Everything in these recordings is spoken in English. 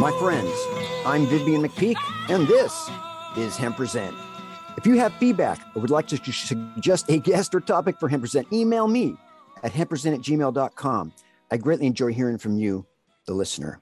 My friends, I'm Vivian McPeak, and this is Hempresent. If you have feedback or would like to suggest a guest or topic for Hempresent, email me at hempresent@gmail.com. I greatly enjoy hearing from you, the listener.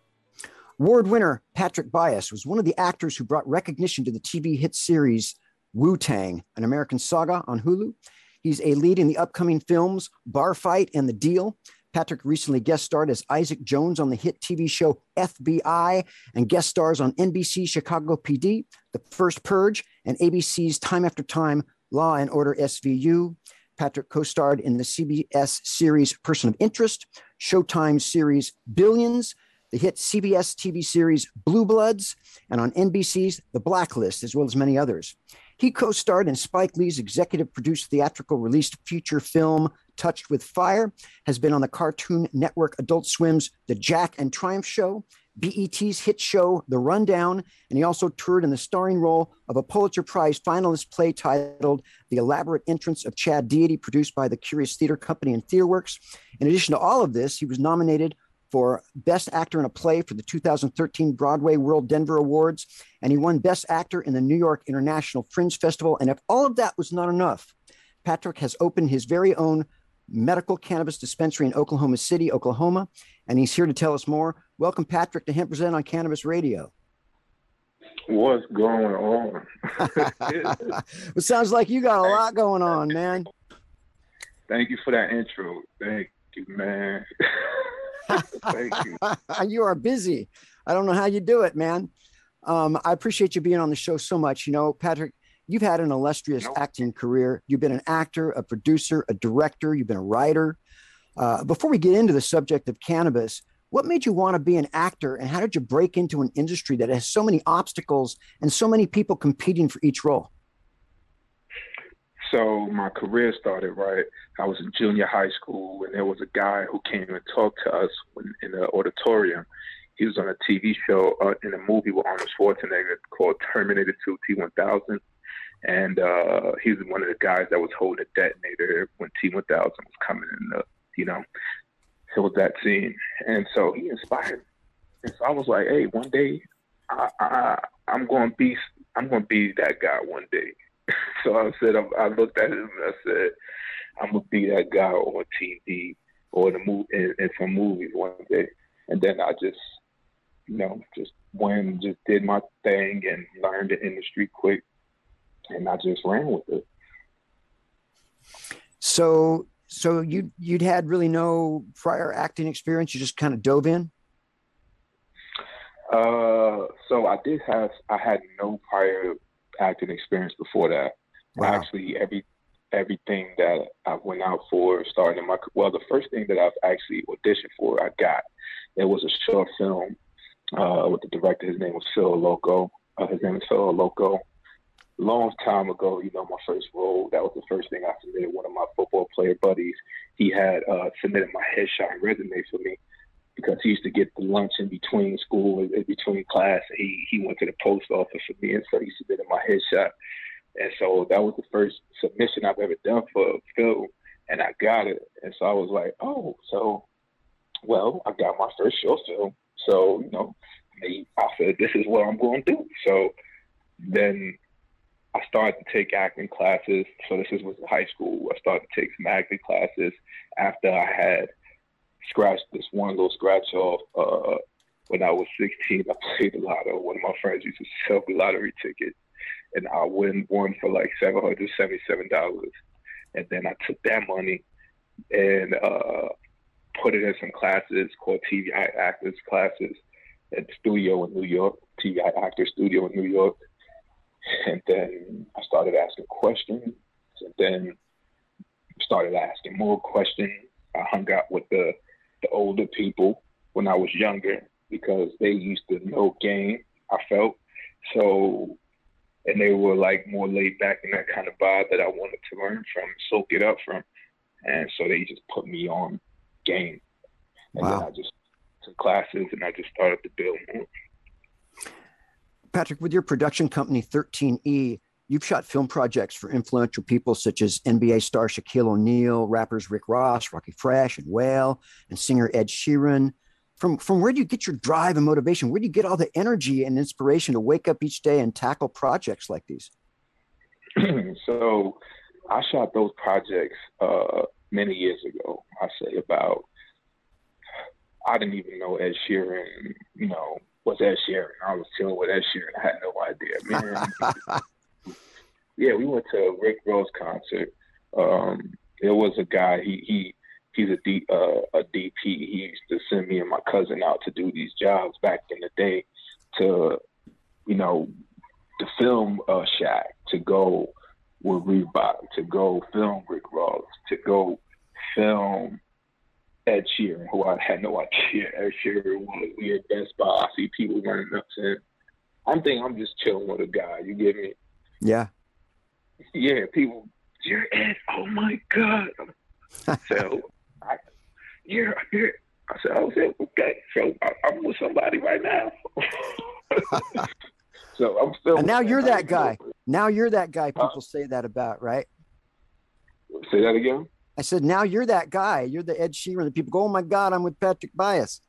Award winner Patrick Bias was one of the actors who brought recognition to the TV hit series Wu-Tang: An American Saga on Hulu. He's a lead in the upcoming films Bar Fight and The Deal. Patrick recently guest starred as Isaac Jones on the hit TV show FBI and guest stars on NBC's Chicago PD, The First Purge, and ABC's Time After Time, Law and Order SVU. Patrick co-starred in the CBS series Person of Interest, Showtime series Billions, the hit CBS TV series Blue Bloods, and on NBC's The Blacklist, as well as many others. He co-starred in Spike Lee's executive-produced theatrical released feature film Touched With Fire, has been on the Cartoon Network Adult Swim's The Jack and Triumph Show, BET's hit show The Rundown, and he also toured in the starring role of a Pulitzer Prize finalist play titled The Elaborate Entrance of Chad Deity, produced by the Curious Theater Company and TheaterWorks. In addition to all of this, he was nominated for Best Actor in a Play for the 2013 Broadway World Denver Awards, and he won Best Actor in the New York International Fringe Festival. And if all of that was not enough, Patrick has opened his very own medical cannabis dispensary in Oklahoma City, Oklahoma, and he's here to tell us more. Welcome, Patrick, to Hempresent on Cannabis Radio. What's going on? It sounds like you got a lot going on, man. Thank you for that intro. Thank you, man. Thank you. You are busy. I don't know how you do it, man. I appreciate you being on the show so much. You know, Patrick, you've had an illustrious acting career. You've been an actor, a producer, a director. You've been a writer. Before we get into the subject of cannabis, what made you want to be an actor, and how did you break into an industry that has so many obstacles and so many people competing for each role? So my career started, right? I was in junior high school, and there was a guy who came and talked to us in the auditorium. He was on a TV show in a movie with Arnold Schwarzenegger called Terminator 2 T-1000. And he was one of the guys that was holding a detonator when T-1000 was coming in, it was that scene. And so he inspired me. And so I was like, hey, one day I'm going to be that guy one day. So I said, I looked at him and I said, I'm going to be that guy on TV or in some movies one day. And then I just did my thing and learned the industry quick. And I just ran with it. So you'd had really no prior acting experience. You just kind of dove in. So I had no prior acting experience before that. Wow. Actually, everything that I went out for, starting in my, well, the first thing that I've actually auditioned for, I got. It was a short film with the director. His name was Phil Loco. Long time ago, you know, my first role, that was the first thing I submitted. One of my football player buddies, he had submitted my headshot resume for me because he used to get the lunch in between school, in between class. He went to the post office for me, and so he submitted my headshot. And so that was the first submission I've ever done for a film, and I got it. And so I was like, I got my first short film. So, you know, I said, this is what I'm going to do. So then I started to take acting classes. So this was high school. I started to take some acting classes after I had scratched this one little scratch off. When I was 16, I played the lotto. One of my friends used to sell me lottery tickets, and I won for like $777. And then I took that money and put it in some classes called TVI Actors classes at the studio in New York, TVI Actors Studio in New York. And then I started asking questions, and then started asking more questions. I hung out with the older people when I was younger because they used to know game, I felt. So, and they were like more laid back and that kind of vibe that I wanted to learn from, soak it up from. And so they just put me on game. And wow. Then I just took classes and I just started to build more. Patrick, with your production company, 13E, you've shot film projects for influential people such as NBA star Shaquille O'Neal, rappers Rick Ross, Rocky Fresh, and Whale, and singer Ed Sheeran. From where do you get your drive and motivation? Where do you get all the energy and inspiration to wake up each day and tackle projects like these? So I shot those projects many years ago. I say about, I didn't even know Ed Sheeran, you know, was Ed Sheeran. I was chilling with Ed Sheeran. I had no idea. We went to a Rick Ross concert. There was a guy, he's a DP. He used to send me and my cousin out to do these jobs back in the day to, you know, to film Shaq, to go with Reebok, to go film Rick Ross, to go film Ed Sheeran, who I had no idea Ed Sheeran was. We at Best Buy. I see people running up to him. I'm thinking I'm just chilling with a guy. You get me? Yeah. Yeah, people, you're Ed. Oh, my God. So, I said, oh, shit, okay. So, I'm with somebody right now. So, I'm still. And now you're that guy. Now you're that guy people say that about, right? Say that again? I said, now you're that guy. You're the Ed Sheeran that people go, oh my God, I'm with Patrick Bias.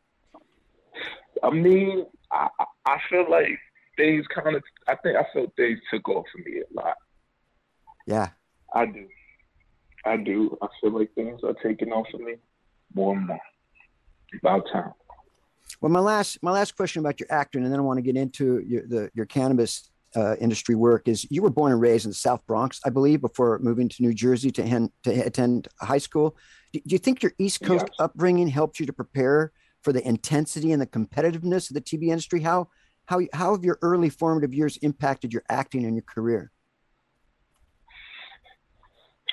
I mean, I feel like things kind of, I felt things took off for me a lot. Yeah. I do. I feel like things are taking off for me more and more. About time. Well, my last question about your acting, and then I want to get into your cannabis industry work, is you were born and raised in the South Bronx, I believe, before moving to New Jersey to attend high school. Do you think your East Coast upbringing helped you to prepare for the intensity and the competitiveness of the TV industry? How have your early formative years impacted your acting and your career?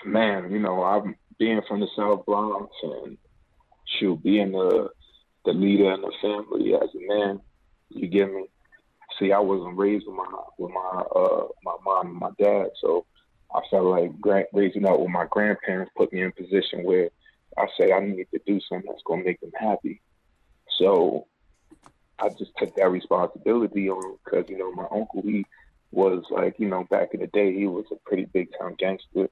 Man, you know, I'm being from the South Bronx and being the leader in the family as a man, you get me? See, I wasn't raised with my mom and my dad, so I felt like raising up with my grandparents put me in a position where I said I needed to do something that's going to make them happy. So I just took that responsibility on because, you know, my uncle, he was like, you know, back in the day, he was a pretty big-time gangster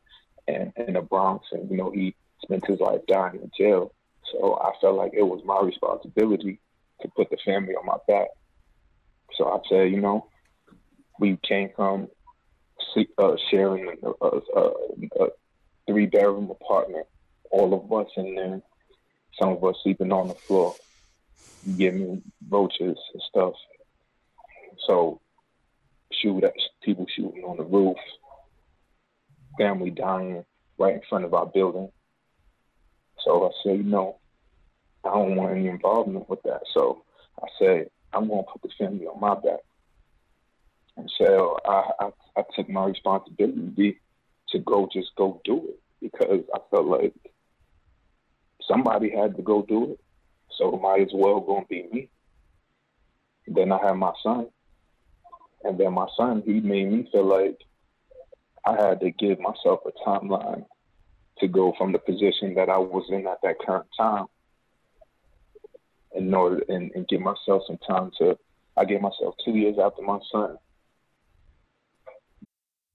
in the Bronx, and, you know, he spent his life dying in jail. So I felt like it was my responsibility to put the family on my back. So I said, you know, we can't come sharing a three-bedroom apartment, all of us in there, some of us sleeping on the floor, getting roaches and stuff. So people shooting on the roof, family dying, right in front of our building. So I said, you know, I don't want any involvement with that. So I said, I'm going to put the family on my back. And so I took my responsibility to just go do it, because I felt like somebody had to go do it. So it might as well going to be me. And then I had my son. And then my son, he made me feel like I had to give myself a timeline to go from the position that I was in at that current time in order and give myself some time to, I gave myself 2 years after my son.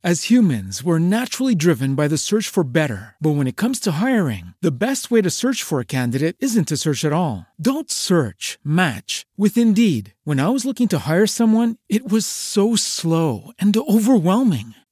As humans, we're naturally driven by the search for better. But when it comes to hiring, the best way to search for a candidate isn't to search at all. Don't search, match with Indeed. When I was looking to hire someone, it was so slow and overwhelming.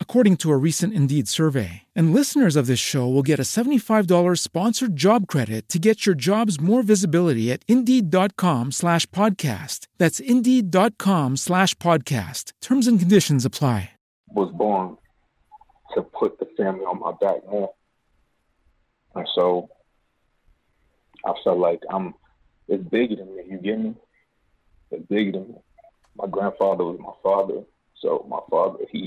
according to a recent Indeed survey. And listeners of this show will get a $75 sponsored job credit to get your jobs more visibility at Indeed.com/podcast. That's Indeed.com/podcast. Terms and conditions apply. Was born to put the family on my back more. And so I felt like it's bigger than me, you get me? It's bigger than me. My grandfather was my father. So my father, he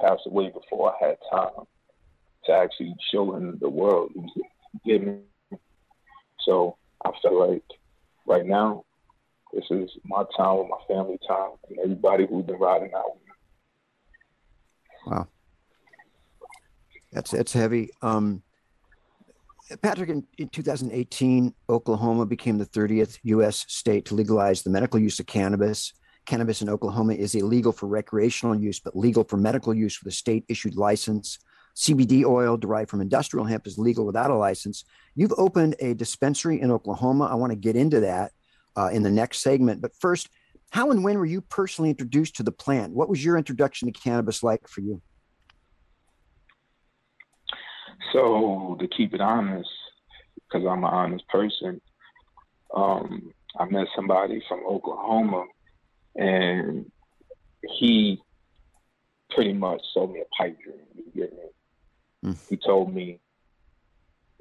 passed away before I had time to actually show him the world, you get me? So I felt like right now, this is my time with my family time and everybody who's been riding out with me. Wow, that's heavy. Patrick, in 2018, Oklahoma became the 30th U.S. state to legalize the medical use of cannabis. Cannabis in Oklahoma is illegal for recreational use, but legal for medical use with a state-issued license. CBD oil derived from industrial hemp is legal without a license. You've opened a dispensary in Oklahoma. I want to get into that in the next segment, but first, how and when were you personally introduced to the plant? What was your introduction to cannabis like for you? So, to keep it honest, because I'm an honest person, I met somebody from Oklahoma, and he pretty much sold me a pipe dream. You get me? Mm. He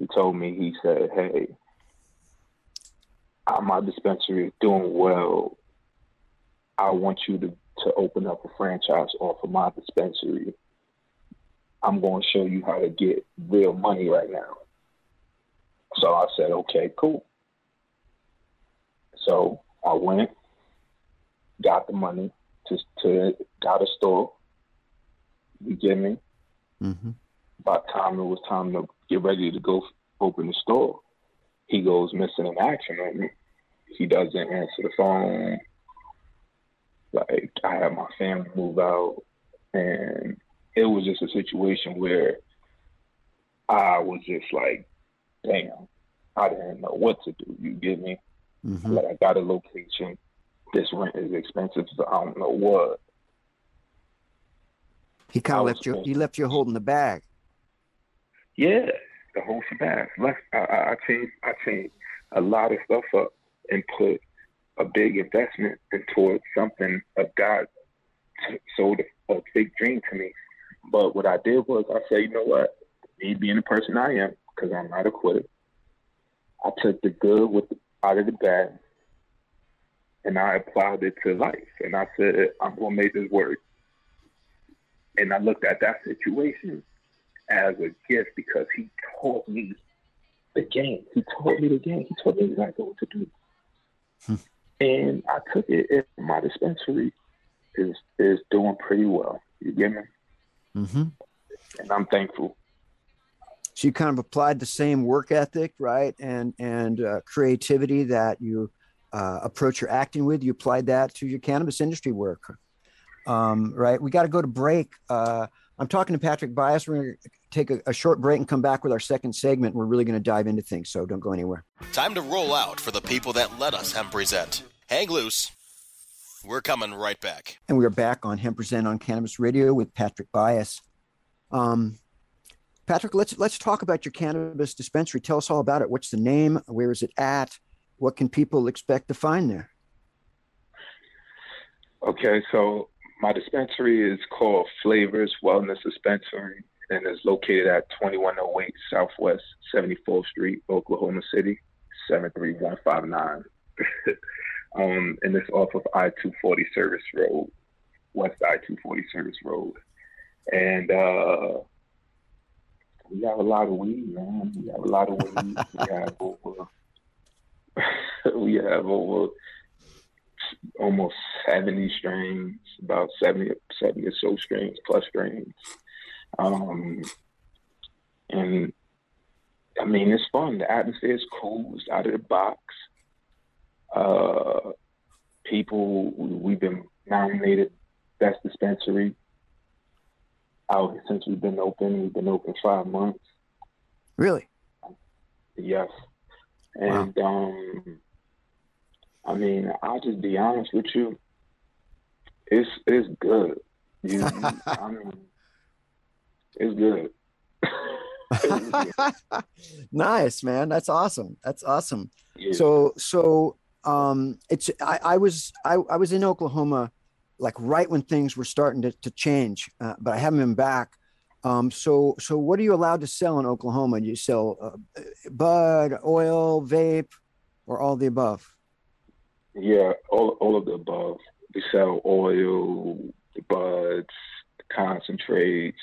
told me, he said, hey, my dispensary is doing well. I want you to open up a franchise off of my dispensary. I'm going to show you how to get real money right now. So I said, okay, cool. So I went, got the money, got a store. You get me? Mm-hmm. By the time it was time to get ready to go open the store, he goes missing in action on me. He doesn't answer the phone. Like, I had my family move out, and it was just a situation where I was just like, damn, I didn't know what to do. You get me? Mm-hmm. Like, I got a location. This rent is expensive, so I don't know what. He kind of left you holding the bag. Yeah, the whole shebang. Like, I changed a lot of stuff up and put a big investment towards something of God sold a big dream to me. But what I did was I said, you know what? Me being the person I am, because I'm not a quitter, I took the good out of the bad, and I applied it to life. And I said, I'm going to make this work. And I looked at that situation as a gift, because he taught me the game. He taught me exactly what to do. Hmm. And I took it. My dispensary is doing pretty well. You get me? Mm-hmm. And I'm thankful. So you kind of applied the same work ethic, right? And creativity that you approach your acting with. You applied that to your cannabis industry work, right? We got to go to break. I'm talking to Patrick Bias. We're going to take a short break and come back with our second segment. We're really going to dive into things, so don't go anywhere. Time to roll out for the people that let us Hempresent. Hang loose. We're coming right back. And we are back on Hempresent on Cannabis Radio with Patrick Bias. Patrick, let's talk about your cannabis dispensary. Tell us all about it. What's the name? Where is it at? What can people expect to find there? Okay, so my dispensary is called Flavors Wellness Dispensary and is located at 2108 Southwest 74th Street, Oklahoma City, 73159. And it's off of I-240 Service Road, West I-240 Service Road. And we have a lot of weed, man. We have a lot of weed. We have over almost 70 strains, about 70 or so strains, plus strains. And I mean, it's fun. The atmosphere is cool. It's out of the box. People, we've been nominated Best Dispensary out since we've been open. We've been open 5 months. Really? Yes. And, wow. I mean, I'll just be honest with you. It's good. I mean, it's good. Nice, man. That's awesome. That's awesome. Yeah. So it's I was in Oklahoma, like right when things were starting to change, but I haven't been back. So what are you allowed to sell in Oklahoma? Do you sell bud, oil, vape, or all the above? Yeah, all of the above. We sell oil, the buds, the concentrates.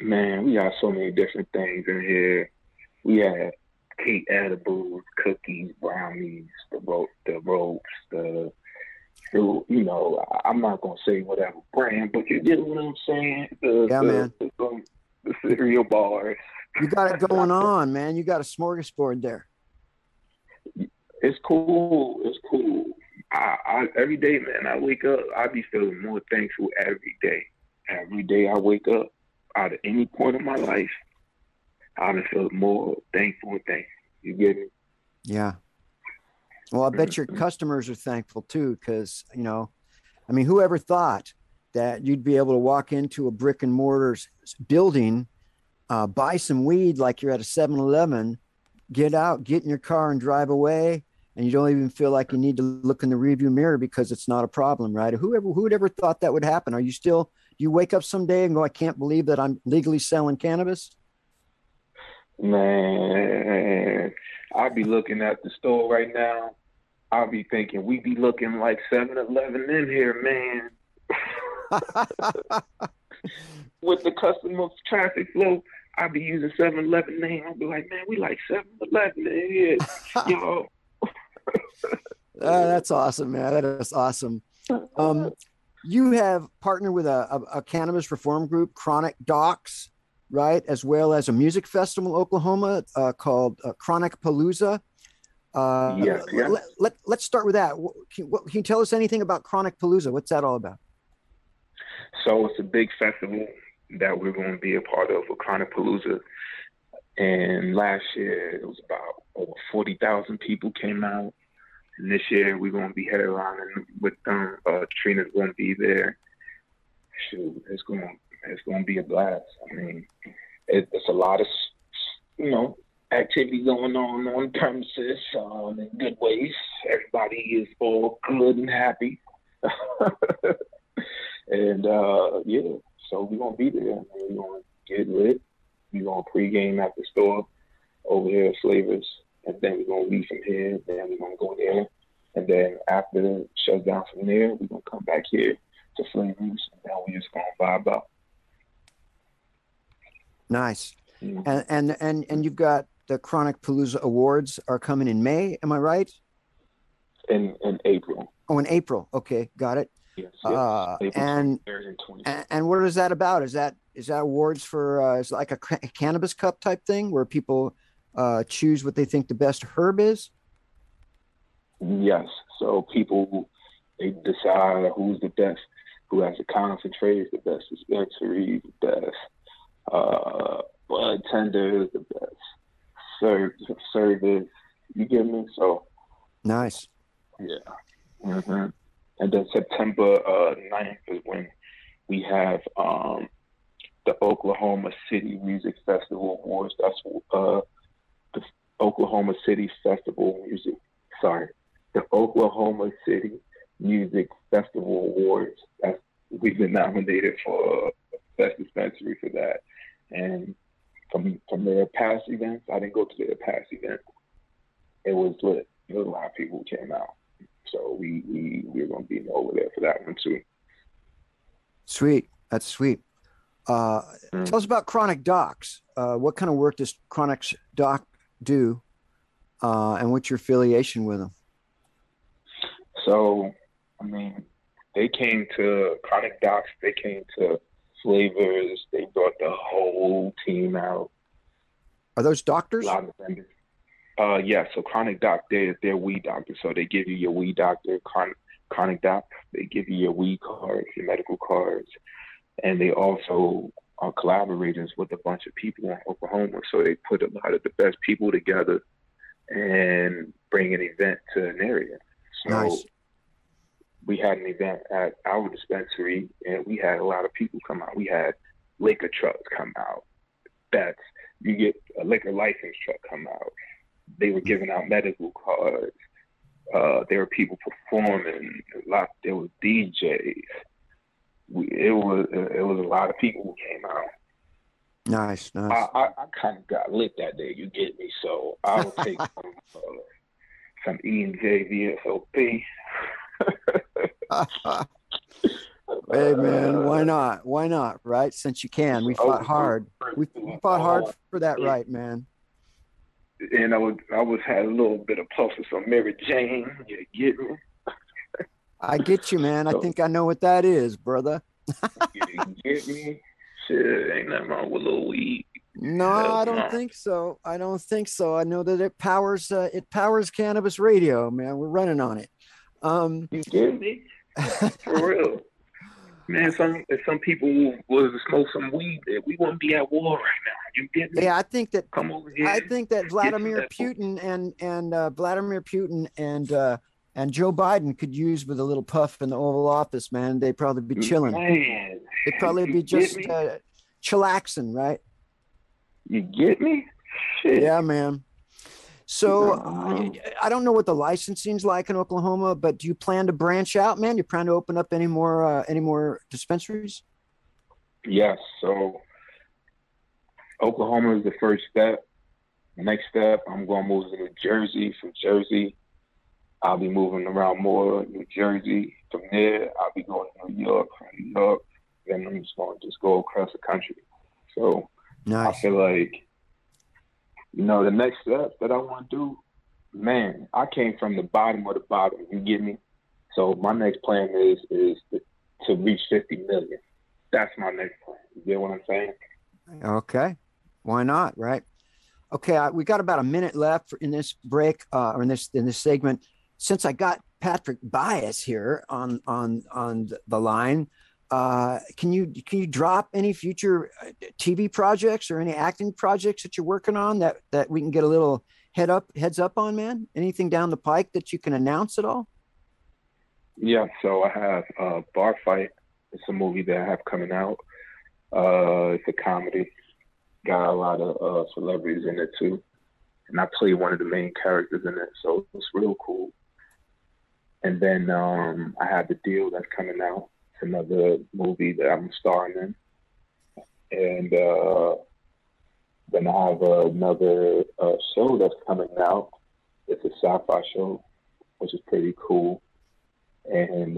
Man, we got so many different things in here. We have cake, edibles, cookies, brownies, the ropes, the fruit. You know, I'm not gonna say whatever brand, but you get what I'm saying. The cereal bars. You got it going on, man. You got a smorgasbord there. It's cool. It's cool. I every day, man, I wake up, I be feeling more thankful every day. Every day I wake up, out of any point of my life, I done feel more thankful and thankful. You get me? Yeah. Well, I bet your customers are thankful too, because, you know, I mean, whoever thought that you'd be able to walk into a brick and mortar building, buy some weed like you're at a 7-Eleven, get out, get in your car and drive away. And you don't even feel like you need to look in the rearview mirror because it's not a problem, right? Who would ever thought that would happen? Are you still, you wake up someday and go, I can't believe that I'm legally selling cannabis? Man, I'll be looking at the store right now. I'll be thinking, we be looking like 7-Eleven in here, man. With the customer traffic flow, I'll be using 7-Eleven name. I'll be like, man, we like 7-Eleven in here, yo. That's awesome, man. That is awesome. You have partnered with a cannabis reform group, Chronic Docs, right? As well as a music festival in Oklahoma called Chronic Palooza. Yeah. Let's start with that. Can you tell us anything about Chronic Palooza? What's that all about? So it's a big festival that we're going to be a part of with Chronic Palooza. And last year, it was about over 40,000 people came out. And this year, we're going to be headlining with them. Trina's going to be there. Shoot, it's going to be a blast. I mean, it's a lot of, you know, activity going on premises in good ways. Everybody is all good and happy. And, yeah, so we're going to be there. We're going to get lit. We're going to pregame at the store over here at Flavors, and then we're going to leave from here, then we're going to go there, and then after the shutdown from there, we're going to come back here to Flavors, and then we're just going to vibe out. Nice. Mm-hmm. And you've got the Chronic Palooza Awards are coming in May, am I right? In April. Oh, in April. Okay, got it. Yes. And what is that about? Is that awards for is it like a cannabis cup type thing where people choose what they think the best herb is? Yes. So people, they decide who's the best who has a concentrate, the best dispensary, the best bartender, the best service. You get me? So nice. Yeah. Mm-hmm. And then September 9th is when we have the Oklahoma City Music Festival Awards. That's the Oklahoma City Festival Music. Sorry, the Oklahoma City Music Festival Awards. That's, we've been nominated for Best Dispensary for that. And from their past events, I didn't go to their past event. It was lit. There was a lot of people who came out. So we're going to be over there for that one too. Sweet. That's sweet. Tell us about Chronic Docs. What kind of work does Chronic Doc do? And what's your affiliation with them? So, I mean, they came to Chronic Docs. They came to Flavors. They brought the whole team out. Are those doctors? A lot of them. Yeah, so Chronic Doc, they're weed doctors. So they give you your weed doctor, Chronic Doc. They give you your weed cards, your medical cards. And they also are collaborators with a bunch of people in Oklahoma. So they put a lot of the best people together and bring an event to an area. So nice. We had an event at our dispensary, and we had a lot of people come out. We had liquor trucks come out. That's, you get a liquor license truck come out. They were giving out medical cards. There were people performing. There was DJs. It was a lot of people who came out. Nice, nice. I kind of got lit that day. You get me? So I will take some E&J VSOP. Hey man, why not? Why not? Right? Since you can, we fought hard. We fought hard for that, right, man? And I was had a little bit of puff with some Mary Jane. You get me? I get you, man. I think I know what that is, brother. You get me? Shit, ain't nothing wrong with a little weed. No, I don't think so. I don't think so. I know that it powers Cannabis Radio, man. We're running on it. You get me? For real. Man, if some people was to smoke some weed, we wouldn't be at war right now. You get me? Yeah, I think that. Come over here. I think that Vladimir Putin and Joe Biden could use with a little puff in the Oval Office, man. They'd probably be chilling. Man, they'd probably be just chillaxing, right? You get me? Shit. Yeah, man. So I don't know what the licensing's like in Oklahoma, but do you plan to branch out, man? You plan to open up any more dispensaries? Yes. So Oklahoma is the first step. The next step, I'm going to move to New Jersey. From Jersey, I'll be moving around more New Jersey. From there, I'll be going to New York. From New York, then I'm just going to go across the country. So nice. I feel like, you know, the next step that I want to do, man, I came from the bottom of the bottom. You get me? So my next plan is to reach 50 million. That's my next plan. You get what I'm saying? Okay. Why not? Right. Okay. We got about a minute left in this break or in this segment. Since I got Patrick Bias here on the line, can you drop any future TV projects or any acting projects that you're working on that we can get a little heads up on, man? Anything down the pike that you can announce at all? Yeah, so I have Bar Fight. It's a movie that I have coming out. It's a comedy. Got a lot of celebrities in it too, and I play one of the main characters in it, so it's real cool. And then I have The Deal that's coming out. Another movie that I'm starring in, and then I have another show that's coming out. It's a sci-fi show, which is pretty cool, and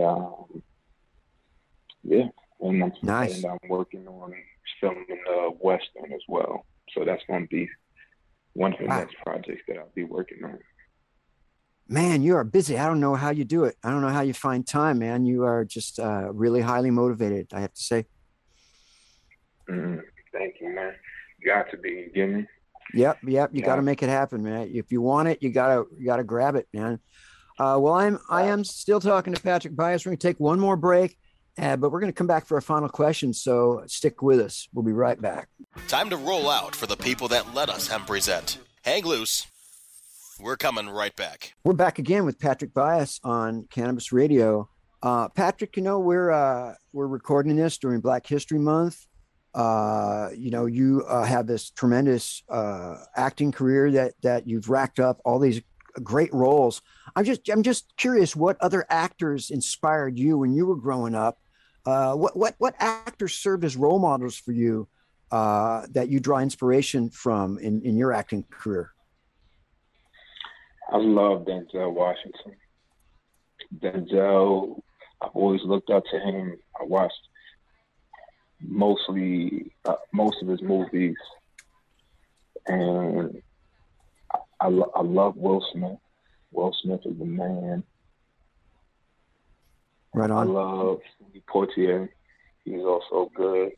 yeah, and I'm nice. And I'm working on filming Western as well, so that's going to be one of the next projects that I'll be working on. Man, you are busy. I don't know how you do it. I don't know how you find time, man. You are just really highly motivated, I have to say. Thank you, man. You got to be, you get me? Yep. You got to make it happen, man. If you want it, you gotta grab it, man. Well, I am still talking to Patrick Bias. We're gonna take one more break, But we're going to come back for our final question, so stick with us. We'll be right back. Time to roll out for the people that let us Hempresent. Hang loose. We're coming right back. We're back again with Patrick Bias on Cannabis Radio. Patrick, you know, we're recording this during Black History Month. You know, you have this tremendous acting career that you've racked up all these great roles. I'm just curious what other actors inspired you when you were growing up. What actors served as role models for you that you draw inspiration from in your acting career? I love Denzel Washington. Denzel, I've always looked up to him. I watched most of his movies, and I love Will Smith. Will Smith is the man. Right on. I love Sidney Poitier. He's also good.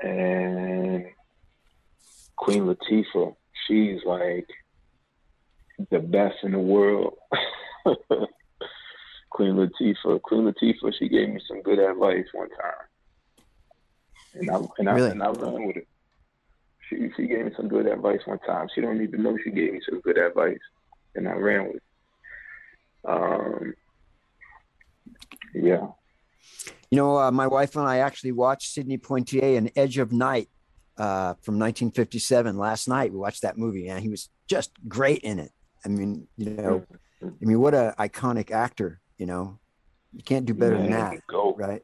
And Queen Latifah, she's like the best in the world. Queen Latifah, she gave me some good advice one time, and I ran with it. She gave me some good advice one time. She don't even know she gave me some good advice, and I ran with it. Yeah. You know, my wife and I actually watched Sidney Poitier in Edge of Night from 1957 last night. We watched that movie, and he was just great in it. I mean, you know, what a iconic actor, you know. You can't do better than that, right?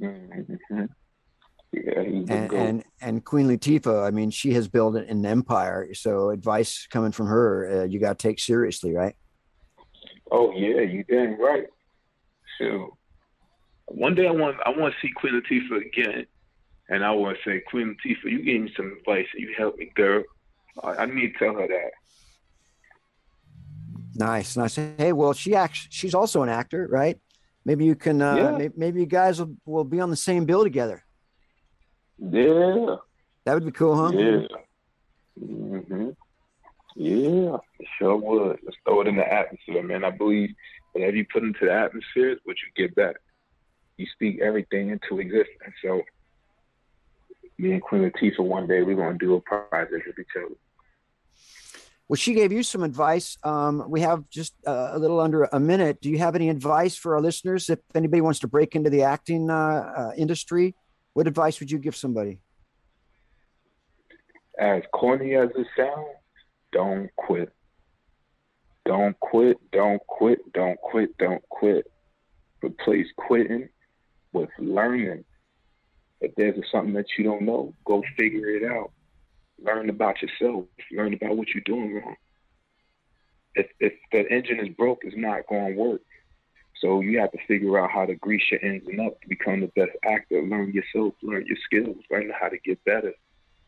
Mm-hmm. Yeah, and Queen Latifah, I mean, she has built an empire. So advice coming from her, you got to take seriously, right? Oh yeah, you dang right. So one day I want to see Queen Latifah again, and I want to say, Queen Latifah, you gave me some advice and you helped me, girl. I need to tell her that. Nice. Hey, well, she's also an actor, right? Maybe you can. Maybe you guys will be on the same bill together. Yeah, that would be cool, huh? Yeah. Mm-hmm. Yeah, it sure would. Let's throw it in the atmosphere, man. I believe whatever you put into the atmosphere is what you get back. You speak everything into existence. So, me and Queen Latifah, one day we're gonna do a project with each other. Well, she gave you some advice. We have just a little under a minute. Do you have any advice for our listeners? If anybody wants to break into the acting industry, what advice would you give somebody? As corny as it sounds, don't quit. Don't quit, don't quit, don't quit, don't quit. Replace quitting with learning. If there's something that you don't know, go figure it out. Learn about yourself. Learn about what you're doing wrong. If the engine is broke, it's not going to work. So you have to figure out how to grease your engine up to become the best actor. Learn yourself. Learn your skills. Learn how to get better.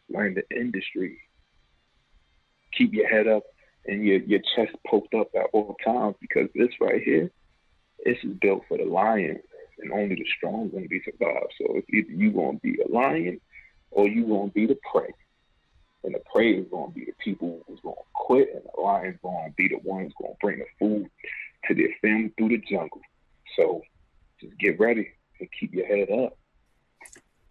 Learn the industry. Keep your head up and your chest poked up at all times, because this right here, this is built for the lion, and only the strong going to be survived. So it's either you going to be a lion or you going to be the prey. And the prey is going to be the people who's going to quit, and the lion's going to be the one who's going to bring the food to their family through the jungle. So just get ready and keep your head up.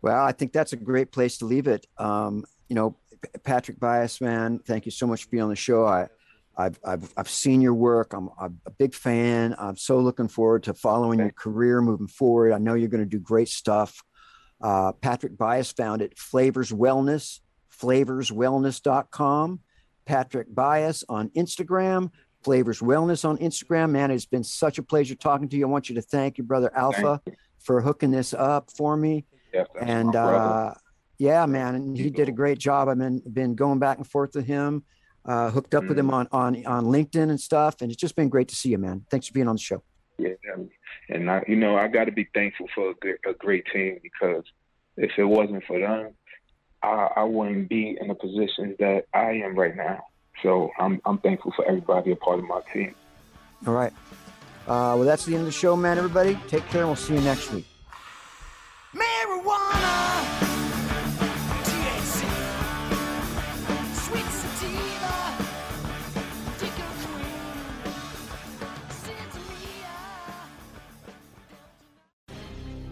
Well, I think that's a great place to leave it. You know, Patrick Bias, man, thank you so much for being on the show. I've seen your work. I'm a big fan. I'm so looking forward to following your career moving forward. I know you're going to do great stuff. Patrick Bias founded Flavors Wellness. FlavorsWellness.com. Patrick Bias on Instagram, Flavors Wellness on Instagram. Man, it's been such a pleasure talking to you. I want you to thank your brother Alpha for hooking this up for me. Yes, and yeah, man, and he did a great job. I've been going back and forth with him, hooked up with him on LinkedIn and stuff, and it's just been great to see you, man. Thanks for being on the show. Yeah, and I got to be thankful for a great team, because if it wasn't for them, I wouldn't be in the position that I am right now. So I'm thankful for everybody a part of my team. All right. Well, that's the end of the show, man, everybody. Take care, and we'll see you next week. Marijuana, THC, sweet sativa, Dick and Queen, Santa Mia.